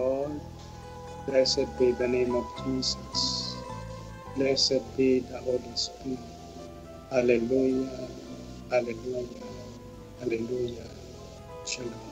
Lord. Blessed be the name of Jesus. Blessed be the Holy Spirit. Hallelujah. Hallelujah. Hallelujah. Shalom.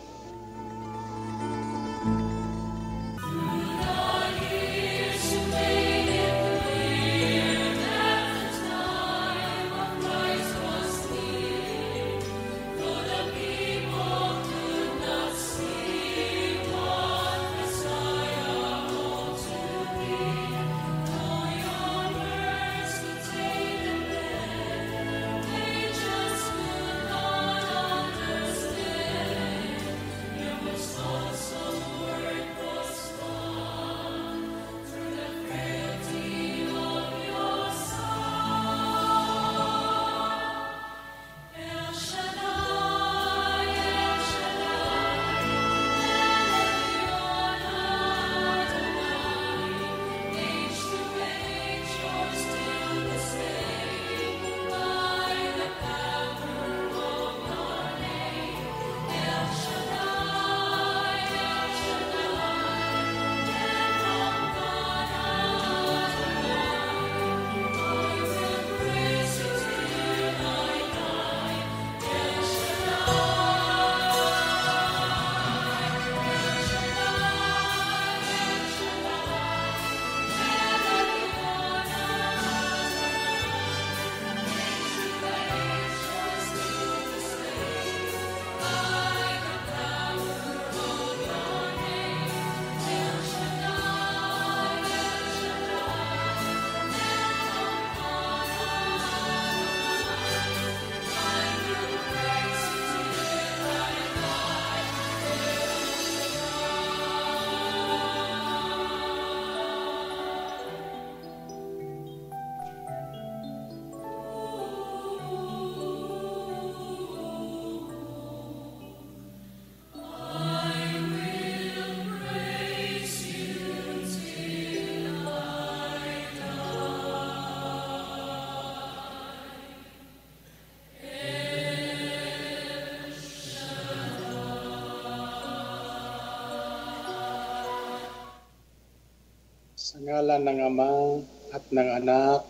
Sa ngalan ng Ama at ng Anak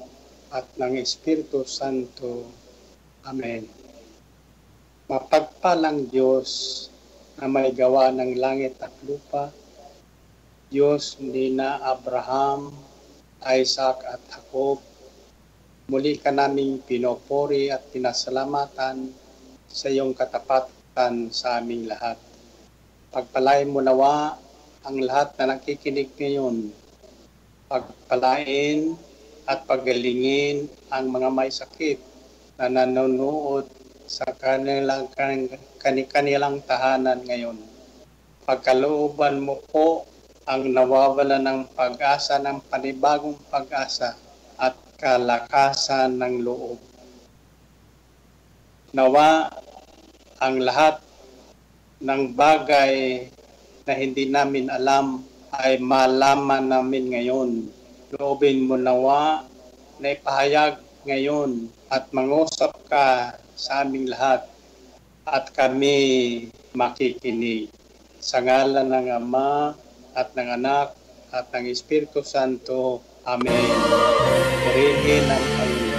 at ng Espiritu Santo. Amen. Mapagpalang Diyos na may gawa ng langit at lupa, Diyos ni na Abraham, Isaac at Jacob, muli ka naming pinopori at pinasalamatan sa iyong katapatan sa aming lahat. Pagpalain mo nawa ang lahat na nakikinig ngayon. Pagpalain at pagalingin ang mga may sakit na nanonood sa kanilang tahanan ngayon. Pagkalooban mo po ang nawawala ng pag-asa ng panibagong pag-asa at kalakasan ng loob. Nawa ang lahat ng bagay na hindi namin alam ay malaman namin ngayon. Loobin mo nawa na ipahayag ngayon at mangusap ka sa aming lahat at kami makikinig. Sa ngalan ng Ama at ng Anak at ng Espiritu Santo. Amen. Purihin ang Panginoon.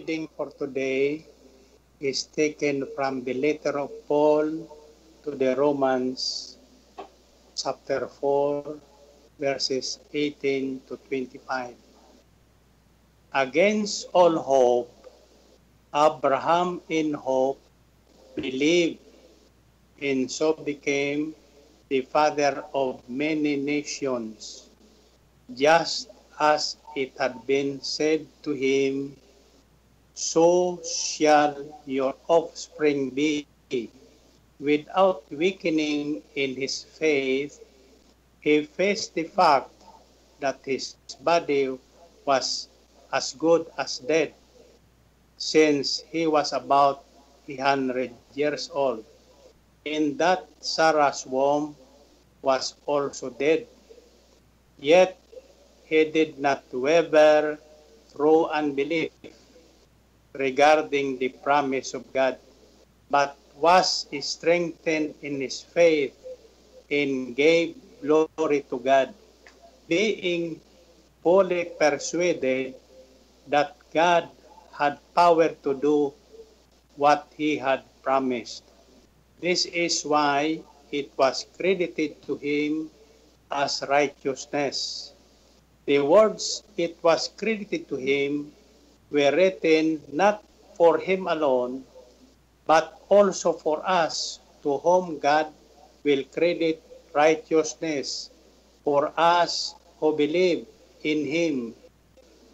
reading for today is taken from the letter of Paul to the Romans, chapter 4, verses 18 to 25. Against all hope, Abraham in hope believed, and so became the father of many nations, just as it had been said to him, so shall your offspring be. Without weakening in his faith, he faced the fact that his body was as good as dead, since he was about 300 years old, and that Sarah's womb was also dead. Yet he did not waver through unbelief regarding the promise of God, but was strengthened in his faith and gave glory to God, being fully persuaded that God had power to do what he had promised. This is why it was credited to him as righteousness. The words "it was credited to him" were written not for him alone, but also for us, to whom God will credit righteousness, for us who believe in him,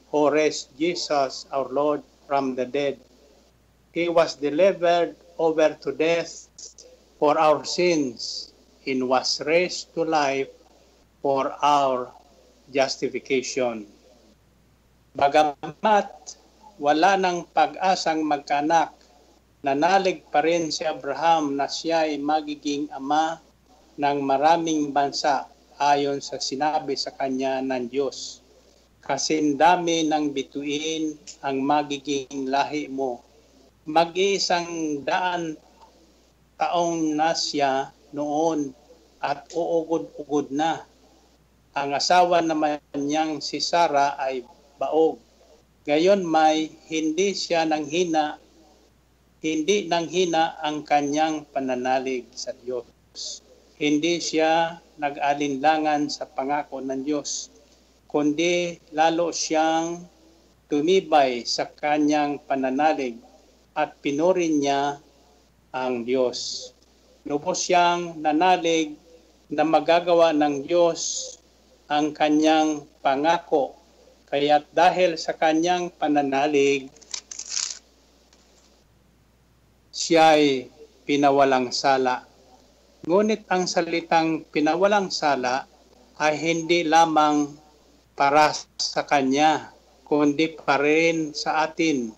who raised Jesus our Lord from the dead. He was delivered over to death for our sins and was raised to life for our justification. Bagamat wala ng pag-asang magkaanak, nanalig pa rin si Abraham na siya ay magiging ama ng maraming bansa ayon sa sinabi sa kanya ng Diyos. Kasindami ng bituin ang magiging lahi mo. Mag-iisang daan taong na siya noon at uugod-ugod na. Ang asawa naman niyang si Sarah ay baog. Gayon may hindi siya nanghina. Hindi nanghina ang kanyang pananalig sa Diyos. Hindi siya nag-alinlangan sa pangako ng Diyos, kundi lalo siyang tumibay sa kanyang pananalig at pinuri niya ang Diyos. Lubos siyang nanalig na magagawa ng Diyos ang kanyang pangako, kaya't dahil sa kanyang pananalig, siya ay pinawalang sala. Ngunit ang salitang pinawalang sala ay hindi lamang para sa kanya, kundi pa rin sa atin.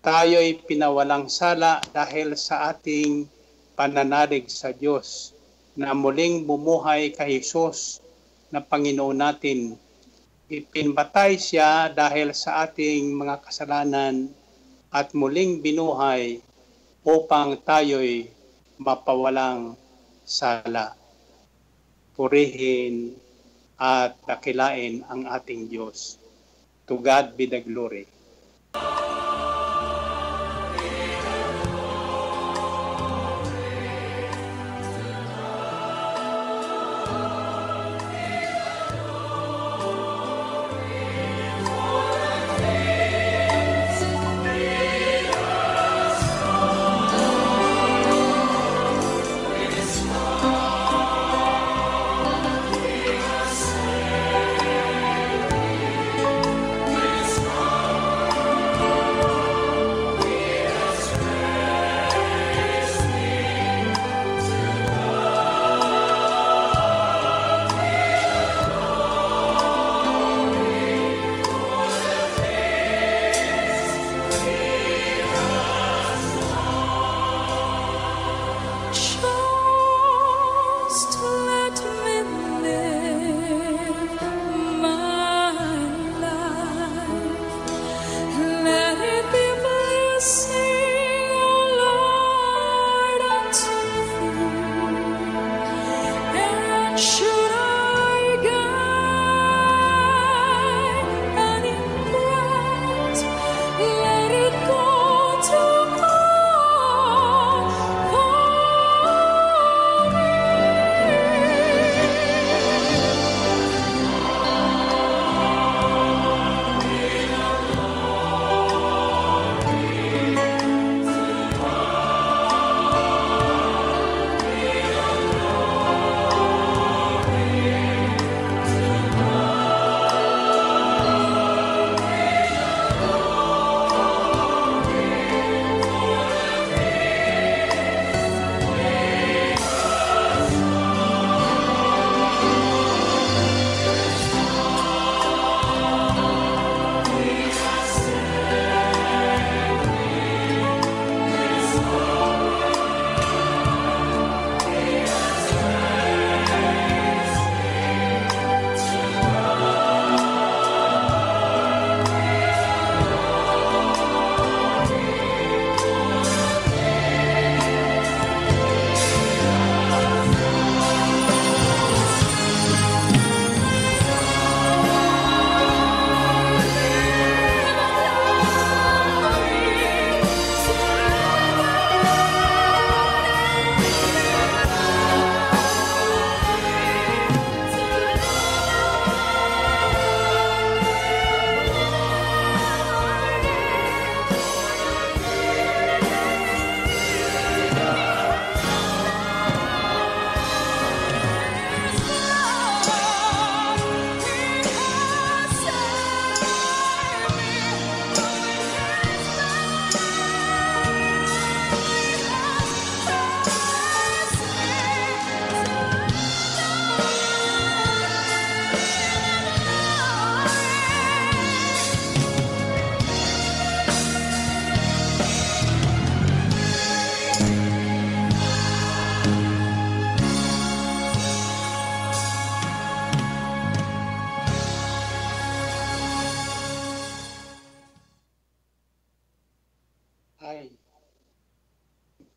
Tayo ay pinawalang sala dahil sa ating pananalig sa Diyos na muling bumuhay kay Jesus na Panginoon natin. Ipinbatay siya dahil sa ating mga kasalanan at muling binuhay upang tayo'y mapawalang sala. Purihin at dakilain ang ating Diyos. To God be the glory.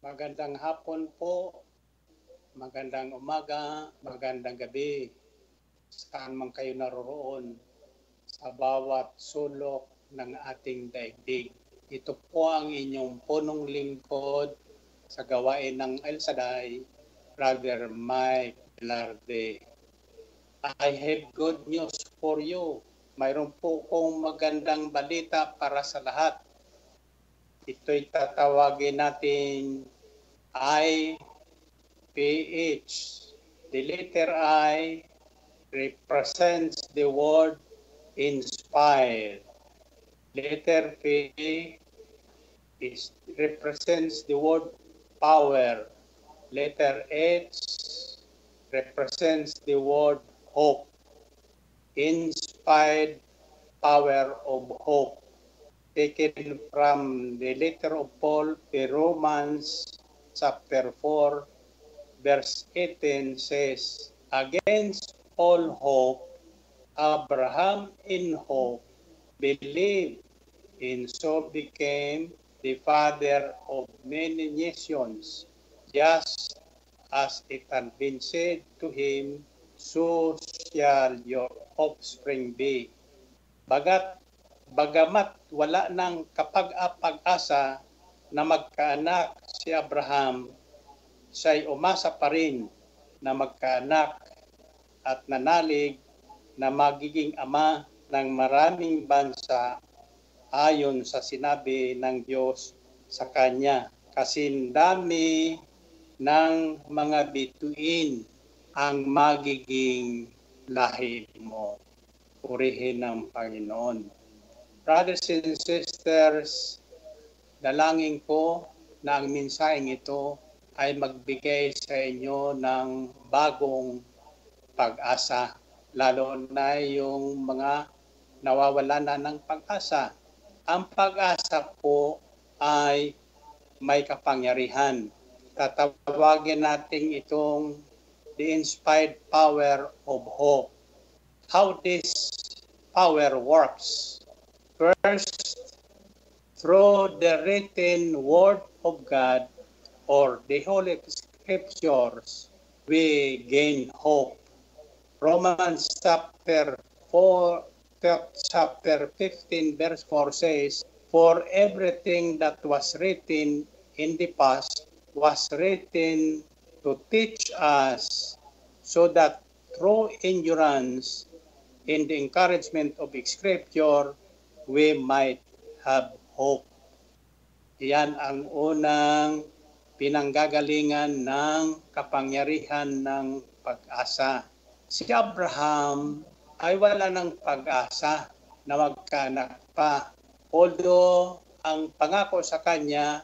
Magandang hapon po, magandang umaga, magandang gabi. Saan man kayo naroroon sa bawat sulok ng ating daigdig. Ito po ang inyong punong lingkod sa gawain ng El Shaddai, Brother Mike Velarde. I have good news for you. Mayroon po kong magandang balita para sa lahat. Ito'y tatawagin natin IPH. The letter I represents the word inspired. Letter P represents the word power. Letter H represents the word hope. Inspired, power of hope. Taken from the letter of Paul to Romans chapter 4, verse 18 says, against all hope, Abraham in hope believed, and so became the father of many nations, just as it had been said to him, so shall your offspring be. Bagamat wala nang kapag-apag-asa na magkaanak si Abraham, siya'y umasa pa rin na magkaanak at nanalig na magiging ama ng maraming bansa ayon sa sinabi ng Diyos sa kanya. Kasi dami ng mga bituin ang magiging lahi mo. Purihin ng Panginoon. Brothers and sisters, dalangin ko na ang mensaheng ito ay magbigay sa inyo ng bagong pag-asa, lalo na yung mga nawawala na ng pag-asa. Ang pag-asa po ay may kapangyarihan. Tatawagin natin itong the inspired power of hope. How this power works? First, through the written Word of God or the Holy Scriptures, we gain hope. Romans chapter 15, verse 4 says, for everything that was written in the past was written to teach us, so that through endurance in the encouragement of Scripture, we might have hope. Iyan ang unang pinanggagalingan ng kapangyarihan ng pag-asa. Si Abraham ay wala ng pag-asa na magkaanak pa. Although ang pangako sa kanya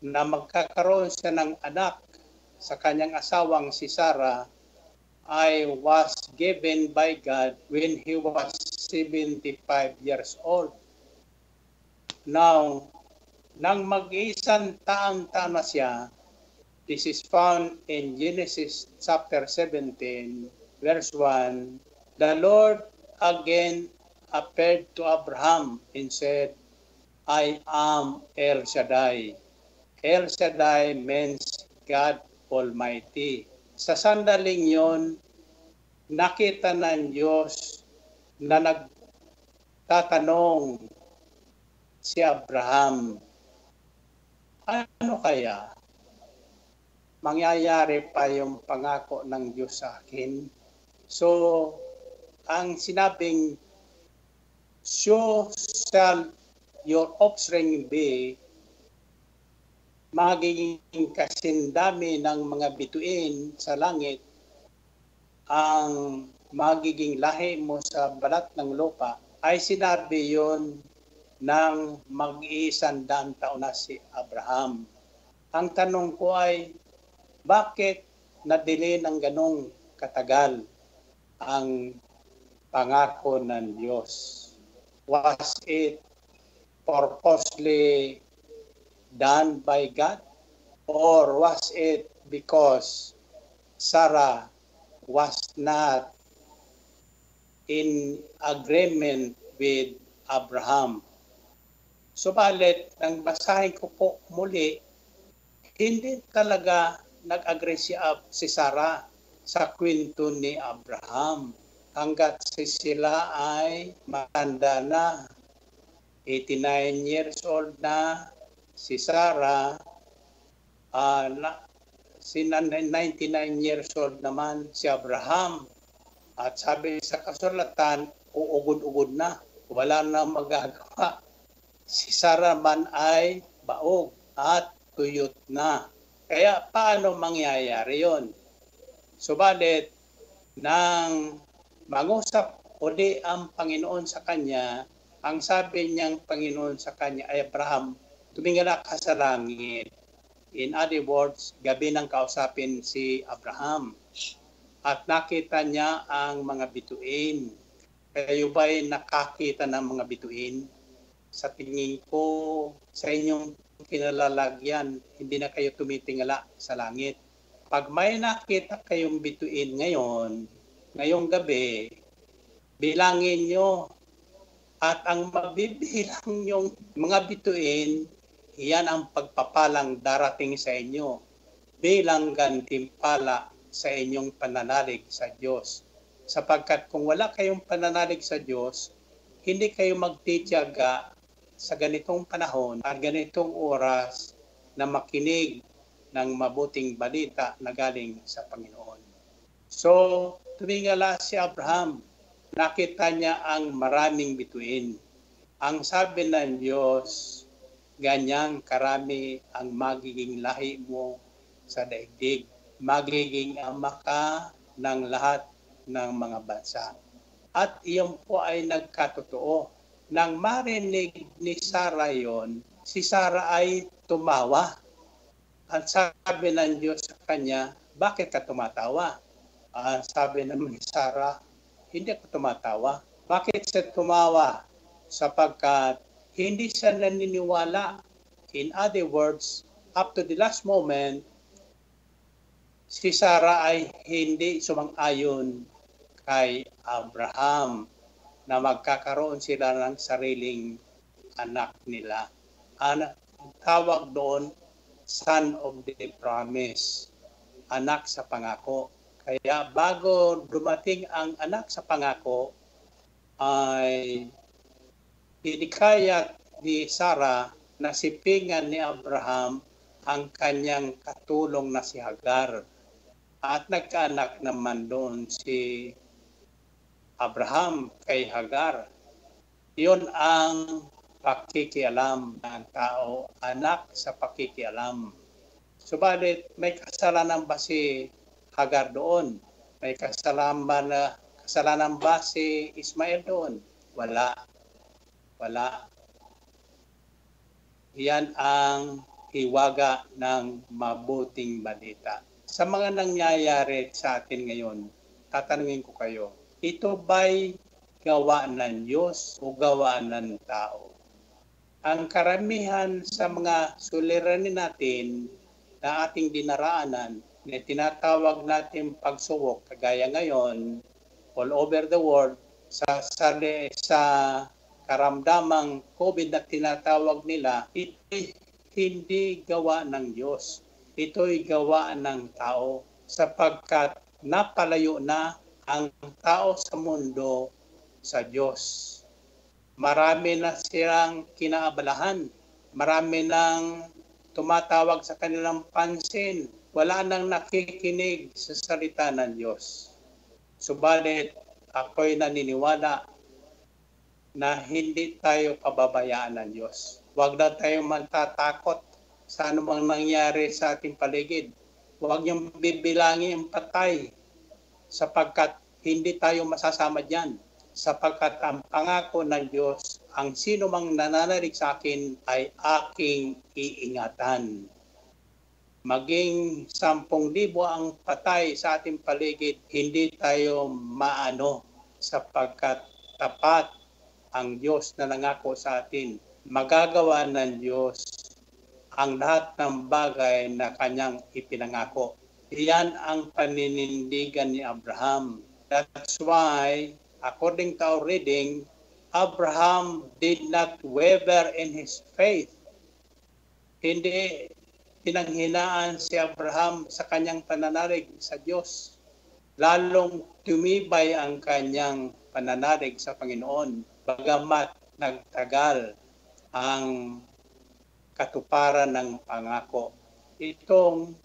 na magkakaroon siya ng anak sa kanyang asawang si Sarah ay was given by God when he was 75 years old. Now, nang mag-iisang taang-taon na siya, this is found in Genesis chapter 17, verse 1, the Lord again appeared to Abraham and said, I am El Shaddai. El Shaddai means God Almighty. Sa sandaling yon, nakita ng Diyos na nagtatanong si Abraham, ano kaya mangyayari pa yung pangako ng Diyos sa akin? So, ang sinabing, so shall your offspring be, magiging kasindami ng mga bituin sa langit ang magiging lahi mo sa balat ng lupa, ay sinabi yon ng mag-iisang daang taon na si Abraham. Ang tanong ko ay, bakit na-delay ng ganong katagal ang pangako ng Diyos? Was it purposely done by God? Or was it because Sarah was not in agreement with Abraham? Subalit, nang basahin ko po muli Hindi talaga nag-agree si Sarah sa kwento ni Abraham hanggat sila ay matanda na. 89 years old na si Sarah, si 99 years old naman si Abraham. At sabi sa kasulatan, uugod-ugod na, wala na magagawa. Si Sarah man ay baog at tuyot na. Kaya paano mangyayari yun? Subalit, nang mangusap uli ang Panginoon sa kanya, ang sabi niyang Panginoon sa kanya ay, Abraham, tumingala ka sa langit. In other words, gabi nang kausapin si Abraham. At nakita niya ang mga bituin. Kayo ba'y nakakita ng mga bituin? Sa tingin ko, sa inyong kinalalagyan, hindi na kayo tumitingala sa langit. Pag may nakita kayong bituin ngayon, ngayong gabi, bilangin niyo. At ang mabibilang yung mga bituin, iyan ang pagpapalang darating sa inyo bilang gantimpala sa inyong pananalig sa Diyos. Sapagkat kung wala kayong pananalig sa Diyos, hindi kayo magtitiyaga sa ganitong panahon at ganitong oras na makinig ng mabuting balita na galing sa Panginoon. So, tumingala si Abraham. Nakita niya ang maraming bituin. Ang sabi ng Diyos, ganyang karami ang magiging lahi mo sa daigdig. Magiging ama ka ng lahat ng mga bansa. At iyon po ay nagkatotoo. Nang marinig ni Sarah yon, si Sarah ay tumawa. At sabi ng Diyos sa kanya, bakit ka tumatawa? Ang sabi naman ni Sarah, hindi ako tumatawa. Bakit siya tumawa? Sapagkat hindi siya naniniwala. In other words, up to the last moment, si Sarah ay hindi sumang-ayon kay Abraham na magkakaroon sila ng sariling anak nila. Anak, tawag doon, son of the promise, anak sa pangako. Kaya bago dumating ang anak sa pangako, ay hinikayat ni Sarah na sipingan ni Abraham ang kanyang katulong na si Hagar. At nagkaanak naman doon si Abraham kay Hagar. Iyon ang pakikialam ng tao, anak sa pakikialam. Subalit, may kasalanan ba si Hagar doon? May kasalanan ba si Ismael doon? Wala. Wala. Yan ang hiwaga ng mabuting balita. Sa mga nangyayari sa atin ngayon, tatanungin ko kayo, ito ba'y gawa ng Diyos o gawa ng tao? Ang karamihan sa mga suliranin natin na ating dinaraanan, na tinatawag natin pagsuwok, kagaya ngayon, all over the world, sa karamdamang COVID na tinatawag nila, ito'y hindi gawa ng Diyos. Ito'y gawa ng tao, sapagkat napalayo na ang tao sa mundo sa Diyos. Marami na silang kinaabalahan. Marami nang tumatawag sa kanilang pansin. Wala nang nakikinig sa salita ng Diyos. Subalit, ako'y naniniwala na hindi tayo pababayaan ng Diyos. Huwag na tayong magtatakot sa anumang nangyari sa ating paligid. Huwag niyong bibilangin ang patay, sapagkat hindi tayo masasama diyan. Sapagkat ang pangako ng Diyos, ang sino mang nananalig sa akin ay aking iingatan. Maging 10,000 ang patay sa ating paligid, hindi tayo maano, sapagkat tapat ang Diyos na nangako sa atin. Magagawa ng Diyos ang lahat ng bagay na kanyang ipinangako. Iyan ang paninindigan ni Abraham. That's why, according to our reading, Abraham did not waver in his faith. Hindi pinanghinaan si Abraham sa kanyang pananalig sa Diyos. Lalong tumibay ang kanyang pananalig sa Panginoon, bagamat nagtagal ang katuparan ng pangako. Itong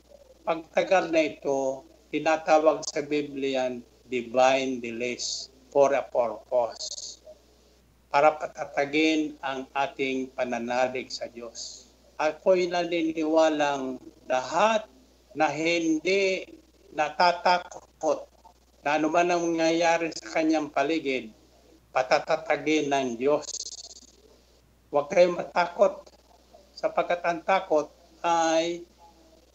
pagtagal na ito, tinatawag sa Biblia divine delays for a purpose, para patatagin ang ating pananalig sa Diyos. Ako'y naniniwalang lahat na hindi natatakot na anuman ang nangyayari sa kanyang paligid, patatatagin ng Diyos. Huwag kayong matakot, sapagkat ang takot ay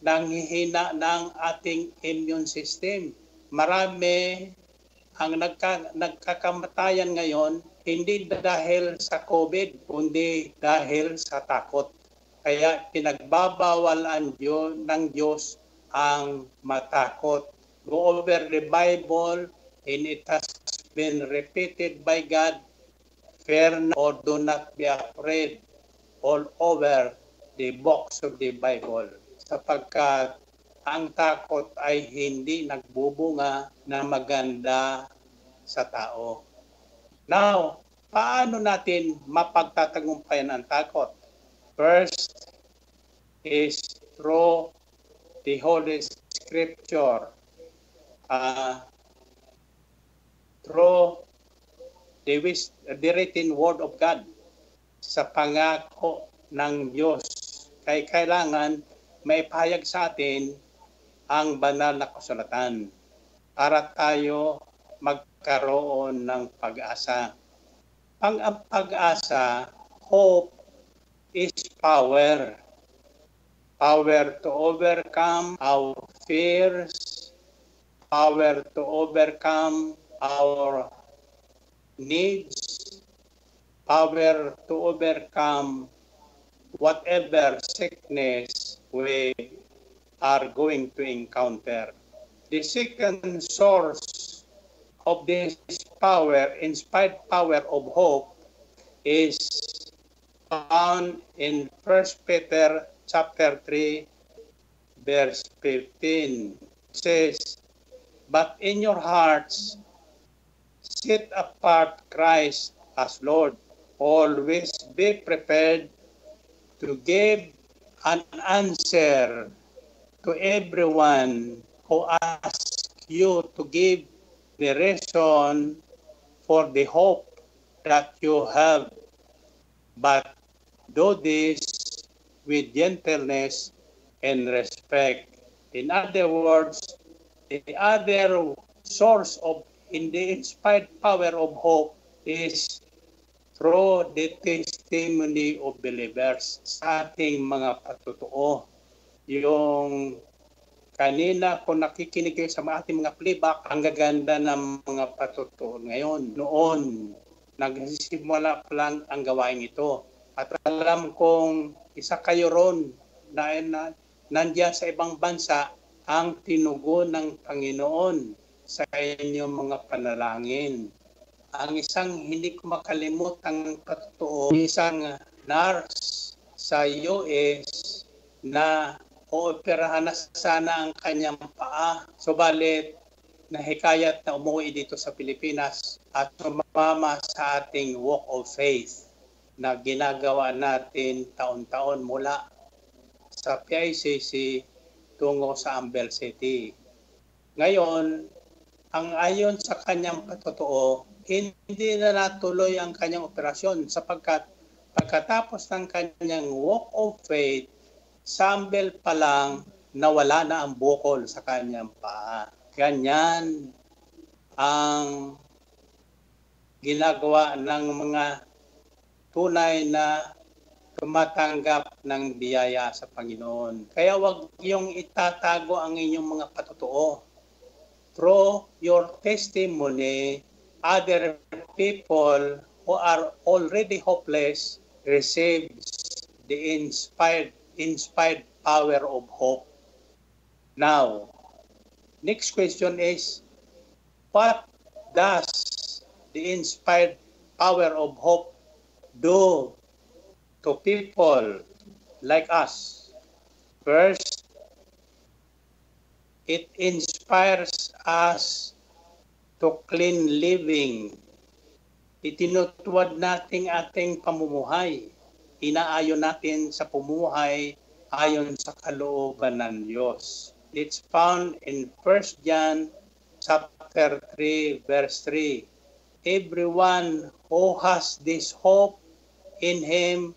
nanghihina ng ating immune system. Marami ang nagkakamatayan ngayon, hindi dahil sa COVID, kundi dahil sa takot. Kaya pinagbabawalan ng Diyos ang matakot. Go over the Bible, and it has been repeated by God, fear not or do not be afraid, all over the box of the Bible. Sapagkat ang takot ay hindi nagbubunga na maganda sa tao. Now, paano natin mapagtatagumpayan ang takot? First is through the Holy Scripture, through the written Word of God, sa pangako ng Diyos. Kaya kailangan may pahayag sa atin ang banal na kasulatan para tayo magkaroon ng pag-asa. Ang pag-asa, hope is power. Power to overcome our fears, power to overcome our needs, power to overcome whatever sickness we are going to encounter. The second source of this power, inspired power of hope, is found in First Peter chapter 3, verse 15. It says, "But in your hearts set apart Christ as Lord. Always be prepared to give an answer to everyone who asks you to give the reason for the hope that you have, but do this with gentleness and respect." In other words, the other source of the inspired power of hope is through the testimony of believers, sa ating mga patutuo. Yung kanina kung nakikinig kayo sa ating mga playback, ang gaganda ng mga patutuo ngayon. Noon, nagsisimula pa lang ang gawain ito. At alam kong isa kayo ron na nandiyan sa ibang bansa, ang tinugon ng Panginoon sa inyong mga panalangin. Ang isang hindi ko makalimutang patutuo, isang nurse sa US na ooperahan na sana ang kanyang paa. Subalit, nahikayat na umuwi dito sa Pilipinas at sumama sa ating walk of faith na ginagawa natin taon-taon mula sa PICC tungo sa Ambel City. Ngayon, ang ayon sa kanyang patutuo, hindi na natuloy ang kanyang operasyon sapagkat pagkatapos ng kanyang walk of faith, sambel pa lang nawala na ang bukol sa kanyang paa. Ganyan ang ginagawa ng mga tunay na tumatanggap ng biyaya sa Panginoon. Kaya huwag niyong itatago ang inyong mga patutuo. Through your testimony, other people who are already hopeless receives the inspired power of hope. Now, next question is, what does the inspired power of hope do to people like us? First, it inspires us to clean living. Itinutwad natin ating pamumuhay. Inaayon natin sa pumuhay ayon sa kalooban ng Diyos. It's found in 1 John chapter 3 verse 3. Everyone who has this hope in him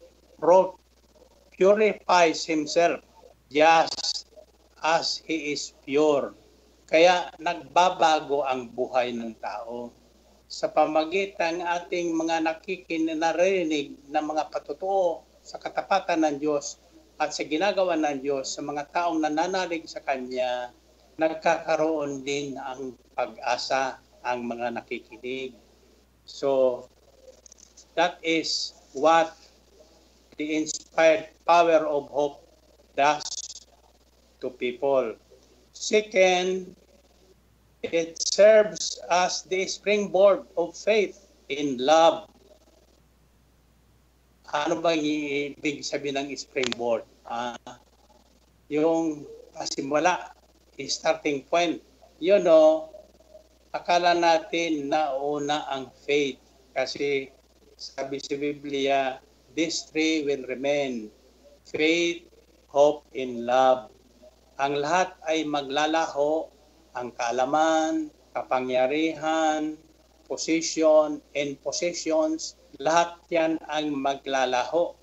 purifies himself just as he is pure. Kaya nagbabago ang buhay ng tao sa pamagitan ng ating mga naririnig na mga katotoo sa katapatan ng Diyos at sa ginagawa ng Diyos sa mga taong nananalig sa Kanya. Nagkakaroon din ang pag-asa ang mga nakikinig. So that is what the inspired power of hope does to people. Second, it serves as the springboard of faith in love. Ano bang ibig sabihin ng springboard? Yung pasimula, starting point. You know, akala natin nauna ang faith. Kasi sabi sa Biblia, these three will remain. Faith, hope, and love. Ang lahat ay maglalaho. Ang kaalaman, kapangyarihan, position, and possessions, lahat yan ang maglalaho.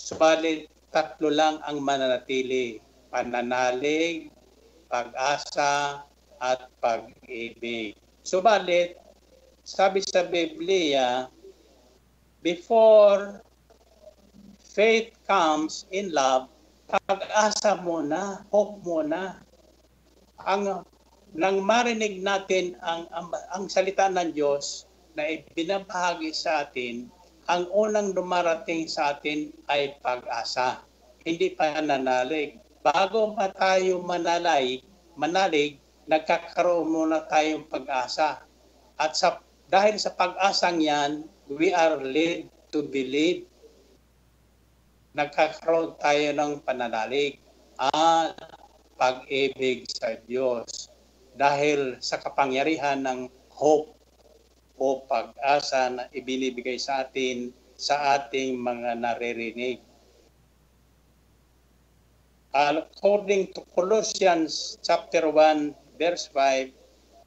Subalit, tatlo lang ang mananatili. Pananalig, pag-asa, at pag-ibig. Subalit, sabi sa Biblia, before faith comes in love, pag-asa muna, hope muna. Nang marinig natin ang salita ng Diyos na ibinabahagi sa atin, ang unang dumarating sa atin ay pag-asa, hindi pananalig. Bago pa tayo manalig, nagkakaroon muna tayong pag-asa. At dahil sa pag-asang yan, we are led to believe. Nagkakaroon tayo ng pananalig at pag-ibig sa Diyos. Dahil sa kapangyarihan ng hope o pag-asa na ibinibigay sa atin sa ating mga naririnig. According to Colossians chapter 1 verse 5,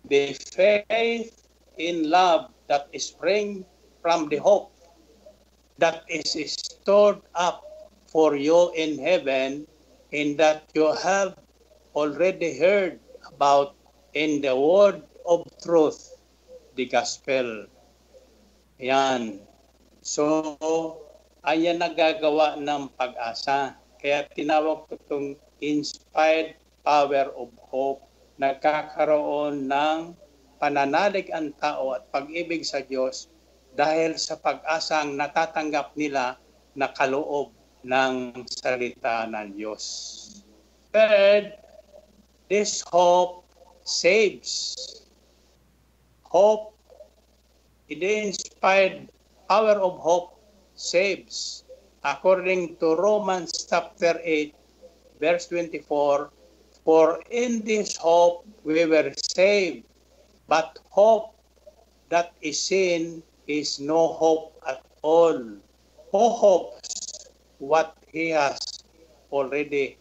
the faith in love that is spring from the hope that is stored up for you in heaven, in that you have already heard about in the word of truth, the gospel. Yan. So, ayan nagagawa ng pag-asa. Kaya tinawag ko itong inspired power of hope. Nagkakaroon ng pananalig ang tao at pag-ibig sa Diyos dahil sa pag-asang natatanggap nila na kaloob ng salita ng Diyos. Third, this hope saves. Hope, the inspired power of hope saves. According to Romans chapter 8, verse 24, for in this hope we were saved, but hope that is seen is no hope at all. Who hopes what he has already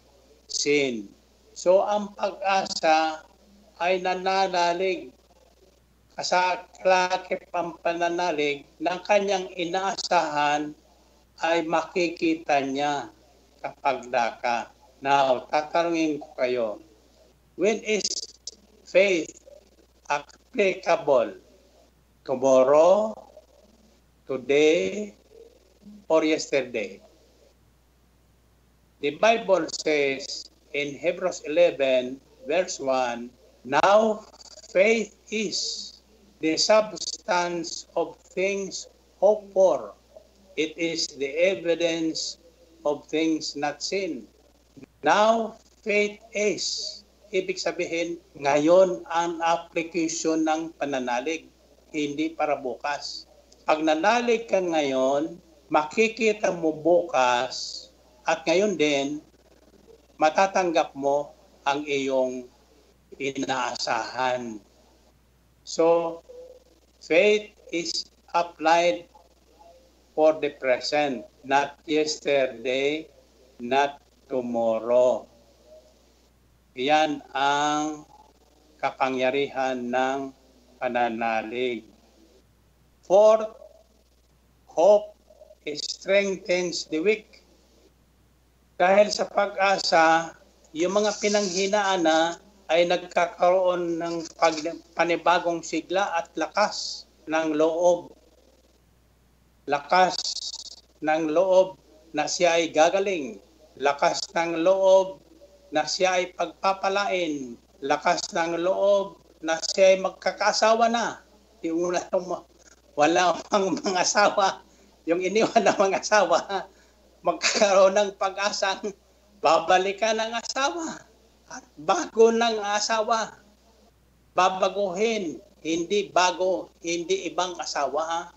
seen? So ang pag-asa ay nananalig, kasaklakip ang pananalig ng kanyang inaasahan ay makikita niya kapag daka. Now, tatanungin ko kayo, when is faith applicable? Tomorrow, today, or yesterday? The Bible says in Hebrews 11 verse 1, now faith is the substance of things hoped for. It is the evidence of things not seen. Now faith is. Ibig sabihin, ngayon ang application ng pananalig, hindi para bukas. Pag nanalig ka ngayon, makikita mo bukas at ngayon din matatanggap mo ang iyong inaasahan. So, faith is applied for the present, not yesterday, not tomorrow. Iyan ang kapangyarihan ng pananalig. Fourth, hope strengthens the weak. Dahil sa pag-asa, yung mga pinanghinaan na ay nagkakaroon ng panibagong sigla at lakas ng loob. Lakas ng loob na siya ay gagaling. Lakas ng loob na siya ay pagpapalain. Lakas ng loob na siya ay magkakaasawa na. Yung wala pang mga asawa, yung iniwan ng mga asawa, magkaroon ng pag-asang babalikan ng asawa at bago ng asawa. Babaguhin, hindi bago, hindi ibang asawa,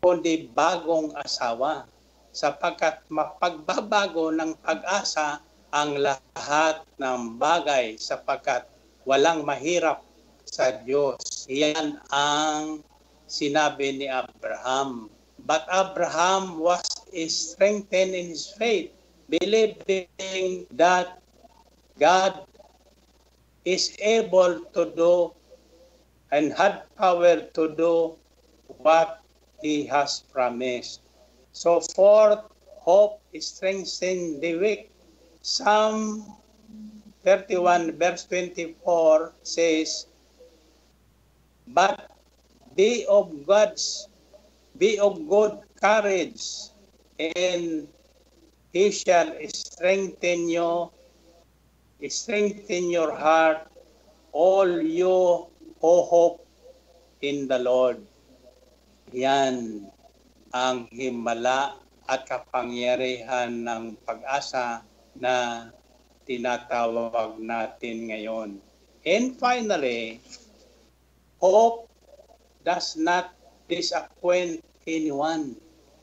kundi bagong asawa. Sapagkat mapagbabago ng pag-asa ang lahat ng bagay, sapagkat walang mahirap sa Diyos. Iyan ang sinabi ni Abraham. But Abraham was strengthened in his faith, believing that God is able to do and had power to do what He has promised. So forth, hope strengthens the weak. Psalm 31 verse 24 says, "But be of good courage, and He shall strengthen your heart, all you who hope in the Lord." Yan ang himala at kapangyarihan ng pag-asa na tinatawag natin ngayon. And finally, hope does not disappoint anyone.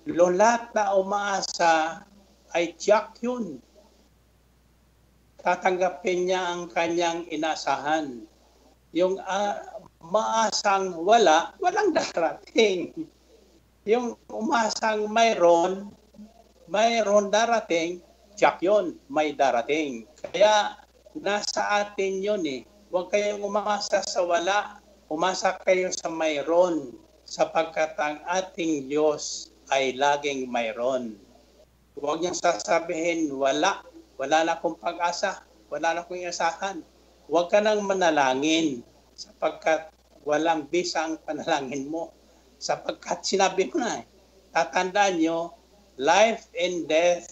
Lahat na umaasa ay tiyak yun. Tatanggapin niya ang kanyang inasahan. Yung maasang wala, walang darating. Yung umasang mayroon darating, tiyak yun, may darating. Kaya nasa atin yun eh. Huwag kayong umasa sa wala, umasa kayo sa mayroon. Sapagkat ang ating Diyos ay laging mayroon. Huwag niyang sasabihin wala. Wala na akong pag-asa, wala na akong asahan. Huwag ka nang manalangin sapagkat walang bisa ang panalangin mo. Sapagkat sinabi ko na, tatandaan nyo, life and death,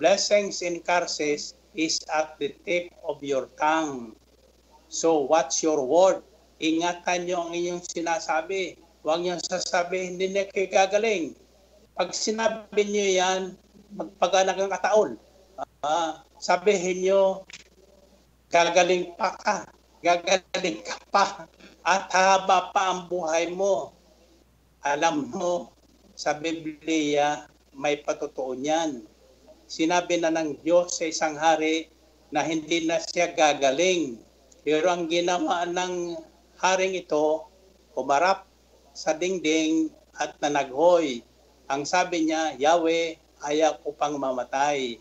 blessings and curses is at the tip of your tongue. So what's your word? Ingatan nyo ang inyong sinasabi. Huwag nyo sasabihin, hindi na kayo gagaling. Pag sinabi nyo yan, magpaganak ng kataon. Sabihin nyo, gagaling ka pa, at haba pa ang buhay mo. Alam mo, sa Biblia, may patotoo niyan. Sinabi na ng Diyos sa isang hari na hindi na siya gagaling. Pero ang ginawa ng haring ito, humarap sa dingding at nanaghoy. Ang sabi niya, Yahweh, ayaw ko pang mamatay.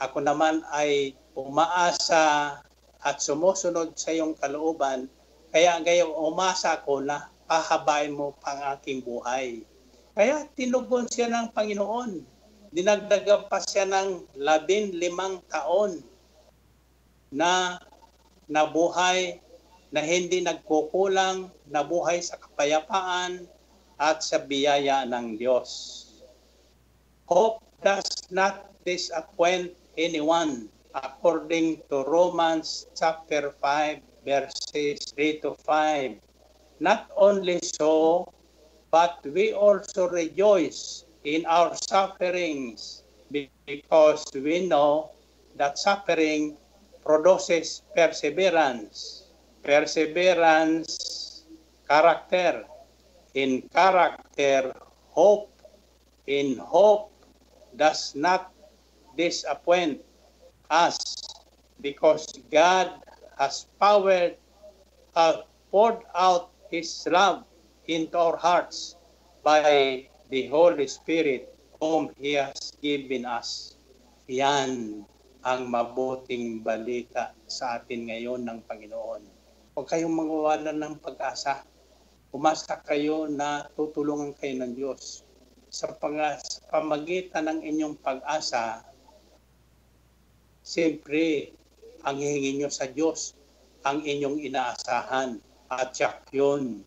Ako naman ay umaasa at sumusunod sa iyong kalooban, kaya ngayon umasa ako na pahabain mo pang aking buhay. Kaya tinugon siya ng Panginoon. Dinagdagan pa siya ng 15 taon na nabuhay, na hindi nagkukulang, nabuhay sa kapayapaan at sa biyaya ng Diyos. Hope does not disappoint anyone according to Romans chapter 5 verses 3 to 5. Not only so, but we also rejoice in our sufferings, because we know that suffering produces perseverance, character, in character, hope, in hope does not disappoint us, because God has poured out His love into our hearts by the Holy Spirit whom He has given us. Yan ang mabuting balita sa atin ngayon ng Panginoon. Huwag kayong magwawalan ng pag-asa. Umasa kayo na tutulungan kayo ng Diyos. Sa pamagitan ng inyong pag-asa, siyempre, ang hingin nyo sa Diyos, ang inyong inaasahan, at siyak yun,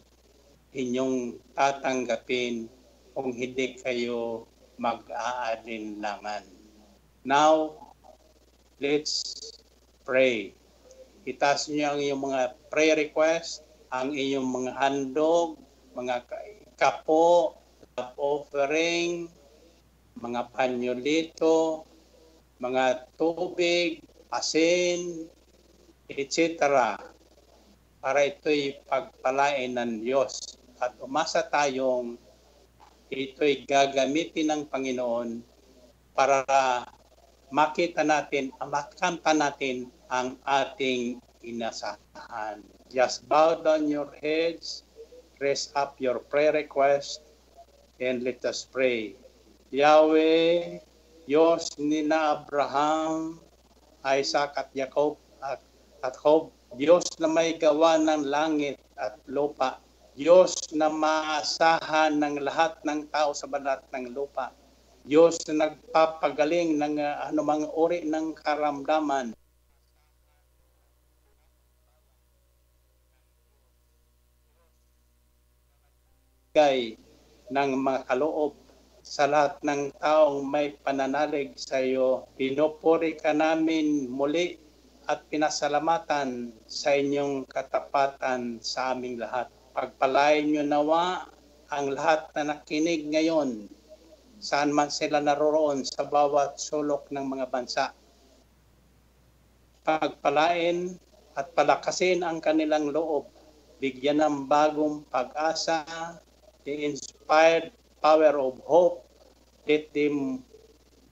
inyong tatanggapin kung hindi kayo mag-aalinlangan. Now, let's pray. Itaas nyo ang inyong mga prayer request, ang inyong mga handog, mga kapo, love offering, mga panyolito, mga tubig, asin, etc. Para ito'y pagpalain ng Diyos. At umasa tayong ito'y gagamitin ng Panginoon para makita natin, makanta natin ang ating inasahan. Just bow down your heads, raise up your prayer request, and let us pray. Yahweh, Diyos ni na Abraham, Isaac at Jacob, Diyos na may gawa ng langit at lupa, Diyos na maasahan ng lahat ng tao sa balat ng lupa, Diyos na nagpapagaling ng anumang uri ng karamdaman, gay ng mga kaloob sa lahat ng taong may pananalig sa iyo. Pinupuri ka namin muli at pinasalamatan sa inyong katapatan sa aming lahat. Pagpalain niyo nawa ang lahat na nakinig ngayon, saan man sila naroroon sa bawat sulok ng mga bansa. Pagpalain at palakasin ang kanilang loob. Bigyan ng bagong pag-asa, the inspired power of hope, let them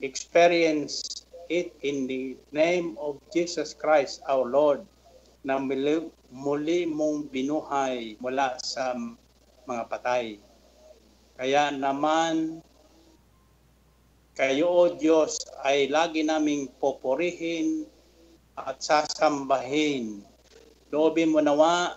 experience it in the name of Jesus Christ our Lord, na muli mong binuhay mula sa mga patay. Kaya naman, kayo o Diyos ay lagi naming poporihin at sasambahin. Loobin mo nawa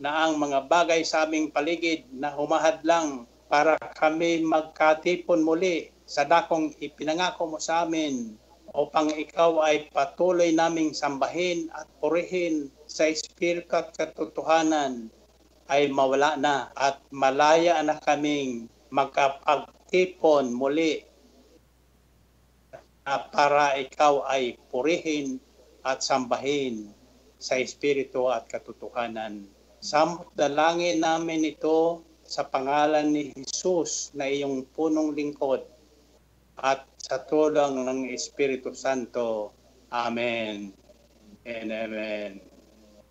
na ang mga bagay sa aming paligid na humahadlang para kami magkatipon muli sa dakong ipinangako mo sa amin, upang ikaw ay patuloy naming sambahin at purihin sa espiritu at katotohanan, ay mawala na at malaya na kaming magkapagtipon muli para ikaw ay purihin at sambahin sa espiritu at katotohanan. Samot dalangin namin ito sa pangalan ni Jesus na iyong punong lingkod at sa tulong ng Espiritu Santo. Amen and amen.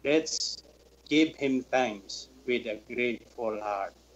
Let's give Him thanks with a grateful heart.